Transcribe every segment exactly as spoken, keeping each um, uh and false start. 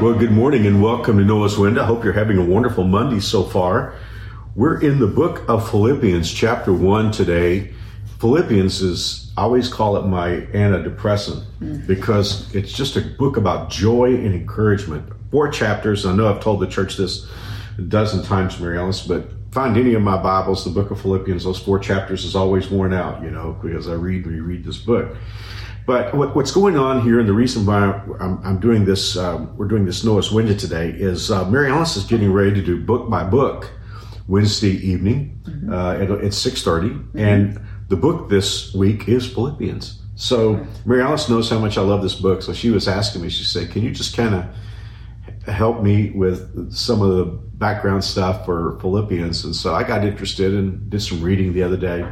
Well, good morning and welcome to Noah's Wind. I hope you're having a wonderful Monday so far. We're in the book of Philippians, chapter one today. Philippians is, I always call it my antidepressant mm. because it's just a book about joy and encouragement. Four chapters. I know I've told the church this a dozen times, Mary Alice, but find any of my Bibles, the book of Philippians, those four chapters is always worn out, you know, because I read when you read this book. But what, what's going on here, and the reason why I'm, I'm doing this, um, we're doing this Noah's Wind today, is uh, Mary Alice is getting ready to do book by book Wednesday evening mm-hmm. uh, at, at six thirty, mm-hmm. and the book this week is Philippians. So Mary Alice knows how much I love this book, so she was asking me, she said, can you just kind of help me with some of the background stuff for Philippians? And so I got interested and did some reading the other day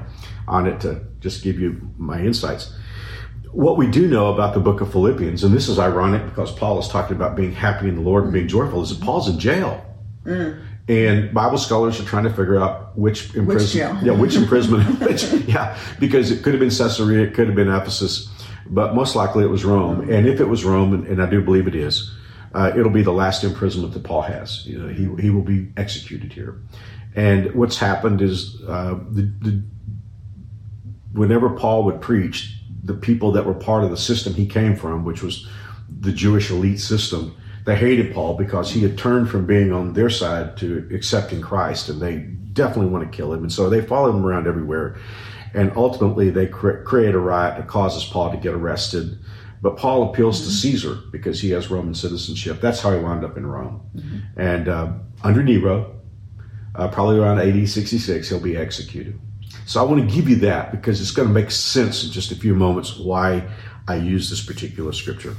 on it to just give you my insights. What we do know about the book of Philippians, and this is ironic because Paul is talking about being happy in the Lord and being joyful, is that Paul's in jail. Mm. And Bible scholars are trying to figure out which imprisonment. Which yeah, which imprisonment. which, yeah, because it could have been Caesarea, it could have been Ephesus, but most likely it was Rome. And if it was Rome, and, and I do believe it is, uh, it'll be the last imprisonment that Paul has. You know, he he will be executed here. And what's happened is uh, the, the whenever Paul would preach, the people that were part of the system he came from, which was the Jewish elite system, they hated Paul because he had turned from being on their side to accepting Christ, and they definitely want to kill him. And so they follow him around everywhere. And ultimately they cre- create a riot that causes Paul to get arrested. But Paul appeals mm-hmm. to Caesar because he has Roman citizenship. That's how he wound up in Rome. Mm-hmm. And uh, under Nero, uh, probably around A D sixty-six, he'll be executed. So I want to give you that because it's going to make sense in just a few moments why I use this particular scripture.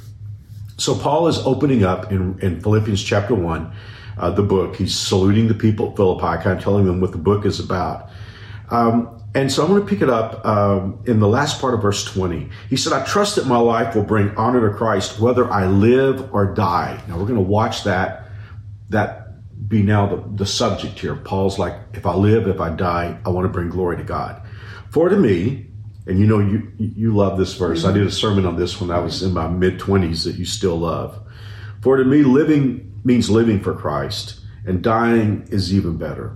So Paul is opening up in, in Philippians chapter one, uh, the book. He's saluting the people at Philippi, kind of telling them what the book is about. Um, and so I'm going to pick it up um, in the last part of verse twenty. He said, I trust that my life will bring honor to Christ, whether I live or die. Now we're going to watch that, that be now the, the subject here. Paul's like, if I live, if I die, I want to bring glory to God. For to me, and you know, you you love this verse. Mm-hmm. I did a sermon on this when I was in my mid-twenties that you still love. For to me, living means living for Christ, and dying is even better.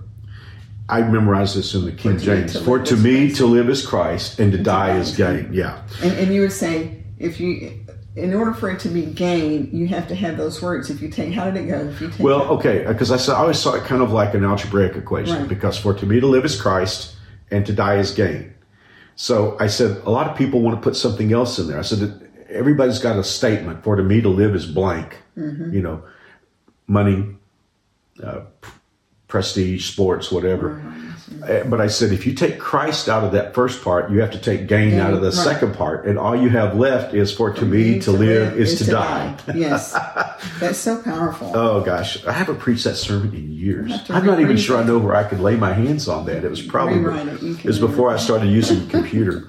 I memorized this in the King James. For to me, to live is Christ, and to die is gain. Yeah. And, and you would say, if you... in order for it to be gain, you have to have those words. If you take, how did it go? If you take well, that? okay, because I, I always saw it kind of like an algebraic equation, right? Because for to me to live is Christ and to die is gain. So I said, a lot of people want to put something else in there. I said, that everybody's got a statement. For to me to live is blank, mm-hmm. you know, money, uh, prestige, sports, whatever. Right. But I said, if you take Christ out of that first part, you have to take gain, gain out of the right. second part. And all you have left is for to me to live is to die. die. Yes. That's so powerful. Oh, gosh. I haven't preached that sermon in years. I'm not even sure it. I know where I could lay my hands on that. It was probably it. It was before I started using the computer.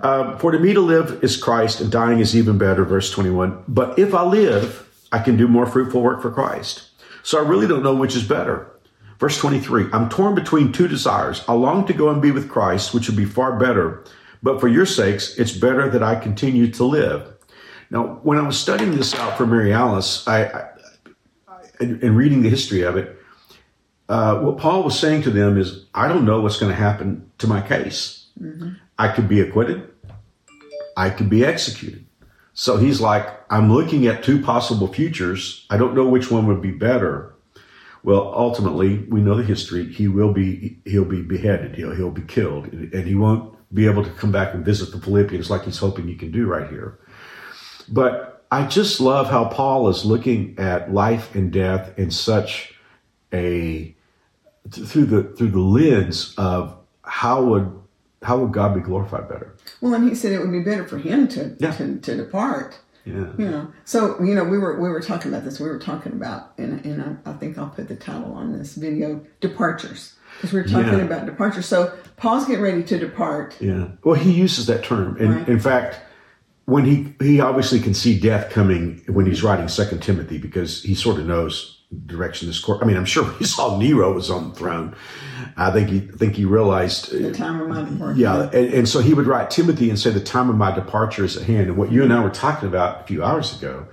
um, for to me to live is Christ and dying is even better, verse twenty-one. But if I live, I can do more fruitful work for Christ. So I really don't know which is better. Verse twenty-three, I'm torn between two desires. I long to go and be with Christ, which would be far better. But for your sakes, it's better that I continue to live. Now, when I was studying this out for Mary Alice I, I, I, and reading the history of it, uh, what Paul was saying to them is, I don't know what's going to happen to my case. Mm-hmm. I could be acquitted. I could be executed. So he's like, I'm looking at two possible futures. I don't know which one would be better. Well, ultimately, we know the history. He will be, he'll be beheaded. He'll, he'll be killed, and he won't be able to come back and visit the Philippians like he's hoping he can do right here. But I just love how Paul is looking at life and death in such a, through the, through the lens of how would, how would God be glorified better? Well, and he said it would be better for him to, yeah. to, to depart. Yeah. You know, so, you know, we were we were talking about this. We were talking about, and, and I, I think I'll put the title on this video, Departures. Because we were talking yeah. about departure. So Paul's getting ready to depart. Yeah. Well, he uses that term. And right. in fact, when he, he obviously can see death coming when he's writing Second Timothy, because he sort of knows the direction this court. I mean, I'm sure he saw Nero was on the throne. I think he think he realized. The time of my departure. Yeah. And, and so he would write Timothy and say, the time of my departure is at hand. And what you and I were talking about a few hours ago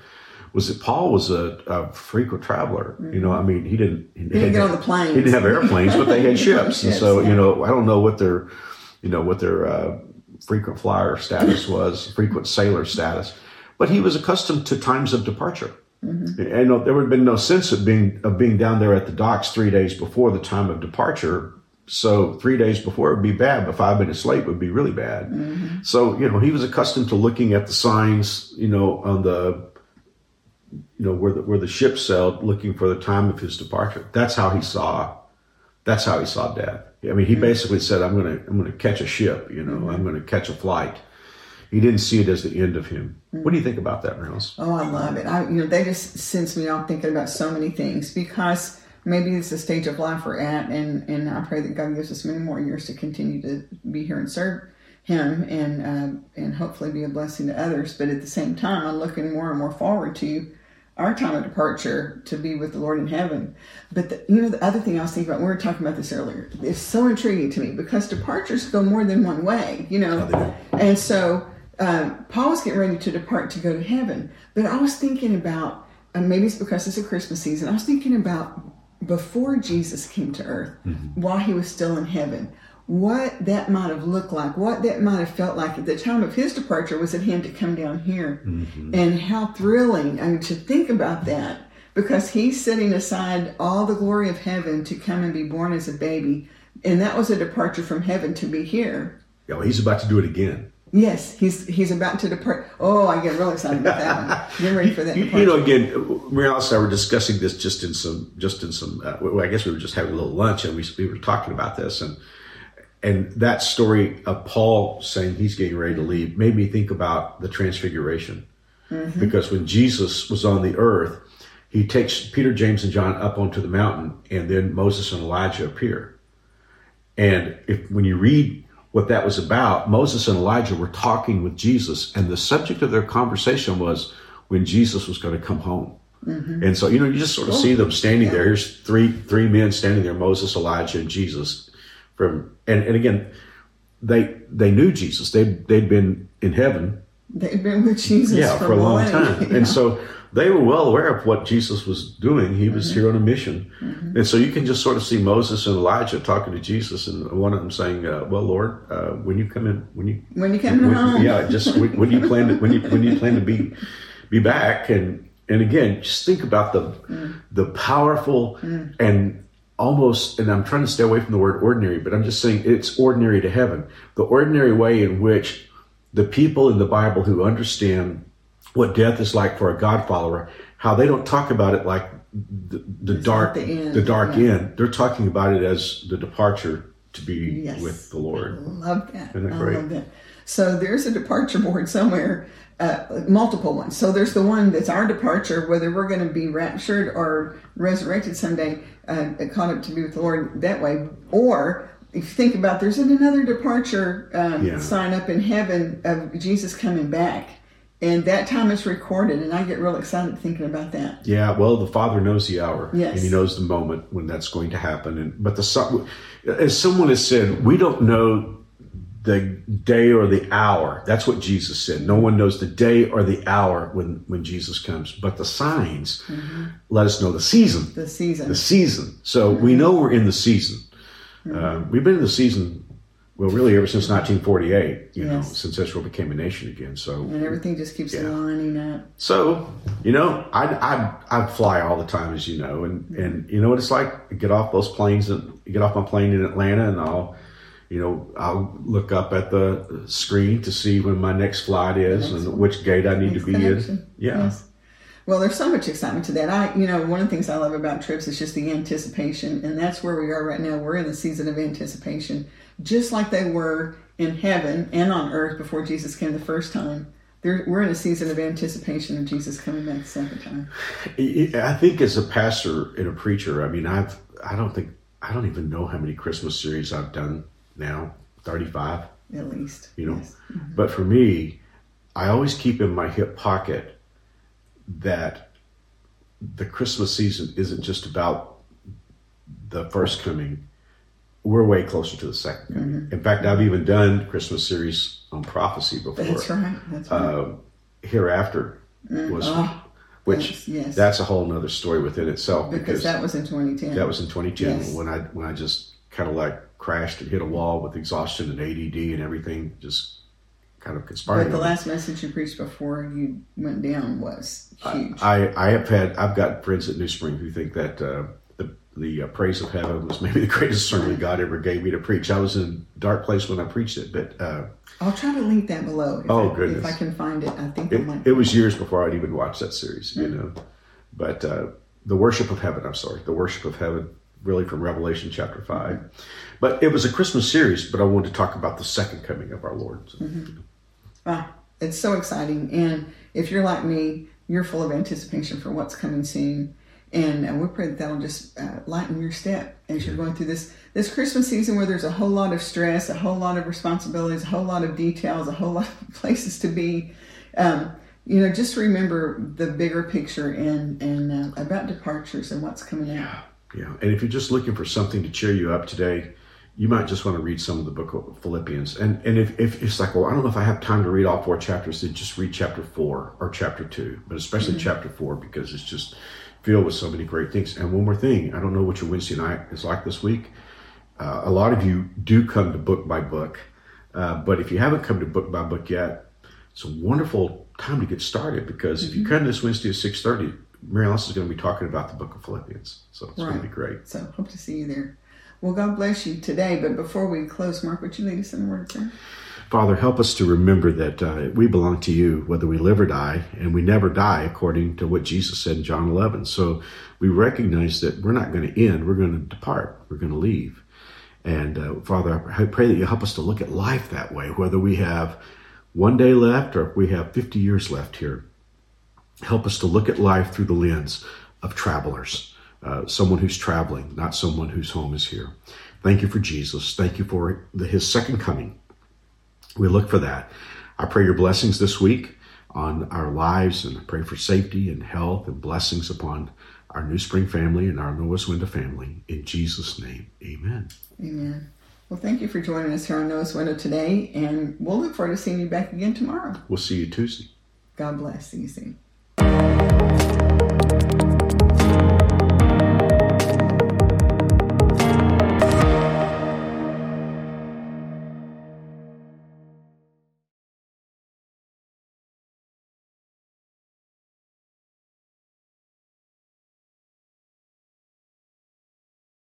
was that Paul was a, a frequent traveler. Mm-hmm. You know, I mean, he didn't he, he didn't get on the planes. He didn't have airplanes, but they had ships. And yes, so, yeah. you know, I don't know what their, you know, what their uh, frequent flyer status was, frequent sailor status, but he was accustomed to times of departure. Mm-hmm. And uh, there would have been no sense of being of being down there at the docks three days before the time of departure. So three days before would be bad, but five minutes late would be really bad. Mm-hmm. So, you know, he was accustomed to looking at the signs, you know, on the, you know, where the, where the ship sailed, looking for the time of his departure. That's how he saw, that's how he saw death. I mean, he mm-hmm. basically said, I'm going to, I'm going to catch a ship, you know, mm-hmm. I'm going to catch a flight. He didn't see it as the end of him. Mm-hmm. What do you think about that, Reynolds? Oh, I love it. I, you know, that just sends me off thinking about so many things, because maybe it's the stage of life we're at, and, and I pray that God gives us many more years to continue to be here and serve Him, and uh, and hopefully be a blessing to others. But at the same time, I'm looking more and more forward to our time of departure to be with the Lord in heaven. But the, you know, the other thing I was thinking about, we were talking about this earlier, it's so intriguing to me, because departures go more than one way, you know. And so um, Paul was getting ready to depart to go to heaven. But I was thinking about, and maybe it's because it's a Christmas season, I was thinking about before Jesus came to earth, mm-hmm. while he was still in heaven, what that might have looked like, what that might have felt like at the time of his departure was at hand to come down here. Mm-hmm. And how thrilling, I mean, to think about that, because he's setting aside all the glory of heaven to come and be born as a baby. And that was a departure from heaven to be here. Yeah, well, he's about to do it again. Yes, he's he's about to depart. Oh, I get real excited about that one. You're ready for that. you, you know, again, Mary Alice and I were discussing this just in some, just in some. Uh, well, I guess we were just having a little lunch, and we we were talking about this, and and that story of Paul saying he's getting ready to leave made me think about the Transfiguration, mm-hmm. because when Jesus was on the earth, he takes Peter, James, and John up onto the mountain, and then Moses and Elijah appear, and if when you read what that was about, Moses and Elijah were talking with Jesus, and the subject of their conversation was when Jesus was going to come home. Mm-hmm. And so, you know, you just sort of oh, see them standing yeah. there. Here's three three men standing there, Moses, Elijah, and Jesus. From and, and again, they they knew Jesus. They they'd been in heaven. They'd been with Jesus yeah, for, for a long time. yeah. And so they were well aware of what Jesus was doing. He was mm-hmm. here on a mission. Mm-hmm. And so you can just sort of see Moses and Elijah talking to Jesus, and one of them saying, uh, well, Lord, uh, when you come in, when you, when you come when, home, when, yeah, just when, when you plan to, when you, when you plan to be, be back. And, and again, just think about the, mm. the powerful mm. and almost, and I'm trying to stay away from the word ordinary, but I'm just saying it's ordinary to heaven. The ordinary way in which the people in the Bible who understand what death is like for a God follower, how they don't talk about it like the, the dark, the, end, the dark yeah. end. They're talking about it as the departure to be yes. with the Lord. I love that. Isn't that great? I love that. So there's a departure board somewhere, uh, multiple ones. So there's the one that's our departure, whether we're going to be raptured or resurrected someday, uh, caught up to be with the Lord that way, or if you think about, there's another departure um, yeah. sign up in heaven of Jesus coming back. And that time is recorded, and I get real excited thinking about that. Yeah, well, the Father knows the hour, yes. and He knows the moment when that's going to happen. And but the as someone has said, we don't know the day or the hour. That's what Jesus said. No one knows the day or the hour when, when Jesus comes. But the signs mm-hmm. let us know the season. The season. The season. So mm-hmm. we know we're in the season. Mm-hmm. Uh, we've been in the season. Well, really, ever since nineteen forty-eight, you yes. know, since Israel became a nation again. So and everything just keeps yeah. lining up. So, you know, I I I fly all the time, as you know, and, mm-hmm. and you know what it's like. I get off those planes and get off my plane in Atlanta, and I'll, you know, I'll look up at the screen to see when my next flight is next and one. which gate I need next to be connection. in. Yeah. Yes. Well, there's so much excitement to that. I, you know, one of the things I love about trips is just the anticipation, and that's where we are right now. We're in the season of anticipation, just like they were in heaven and on earth before Jesus came the first time. They're, we're in a season of anticipation of Jesus coming back the second time. I think as a pastor and a preacher, I mean, I've, I don't think, I don't even know how many Christmas series I've done now, thirty-five. At least. You know, yes. mm-hmm. But for me, I always keep in my hip pocket that the Christmas season isn't just about the first coming. We're way closer to the second coming. Mm-hmm. In fact, I've even done Christmas series on prophecy before. That's right. That's right. Uh, Hereafter was oh. Which yes, yes. that's a whole nother story within itself. Because, because that was in twenty ten. That was in twenty ten yes. when I when I just kind of like crashed and hit a wall with exhaustion and A D D and everything just kind of conspiring. But the last message you preached before you went down was huge. I, I, I have had I've got friends at New Spring who think that uh, the the uh, praise of heaven was maybe the greatest sermon God ever gave me to preach. I was in a dark place when I preached it, but. Uh, I'll try to link that below. If oh, I, goodness. If I can find it, I think it, I might. It was years before I'd even watched that series, mm-hmm. you know. But uh, the worship of heaven, I'm sorry, the worship of heaven, really from Revelation chapter five. Mm-hmm. But it was a Christmas series, but I wanted to talk about the second coming of our Lord. So. Mm-hmm. Wow, it's so exciting. And if you're like me, you're full of anticipation for what's coming soon. And uh, we pray that that'll just uh, lighten your step as you're going through this this Christmas season where there's a whole lot of stress, a whole lot of responsibilities, a whole lot of details, a whole lot of places to be. Um, you know, just remember the bigger picture and, and uh, about departures and what's coming out. Yeah, yeah. And if you're just looking for something to cheer you up today, you might just want to read some of the book of Philippians. And and if, if it's like, well, I don't know if I have time to read all four chapters, then just read chapter four or chapter two, but especially mm-hmm. chapter four because it's just... filled with so many great things. And one more thing, I don't know what your Wednesday night is like this week. Uh, a lot of you do come to book by book, uh, but if you haven't come to book by book yet, it's a wonderful time to get started because mm-hmm. if you come this Wednesday at six thirty, Mary Alice is going to be talking about the book of Philippians. So it's right. going to be great. So hope to see you there. Well, God bless you today. But before we close, Mark, would you lead us in a word of prayer? Father, help us to remember that uh, we belong to you, whether we live or die, and we never die according to what Jesus said in John eleven. So we recognize that we're not going to end. We're going to depart. We're going to leave. And uh, Father, I pray that you help us to look at life that way, whether we have one day left or if we have fifty years left here. Help us to look at life through the lens of travelers, uh, someone who's traveling, not someone whose home is here. Thank you for Jesus. Thank you for the, his second coming. We look for that. I pray your blessings this week on our lives, and I pray for safety and health and blessings upon our New Spring family and our Noah's Wind family. In Jesus' name, amen. Amen. Well, thank you for joining us here on Noah's Wind today, and we'll look forward to seeing you back again tomorrow. We'll see you Tuesday. God bless. See you soon.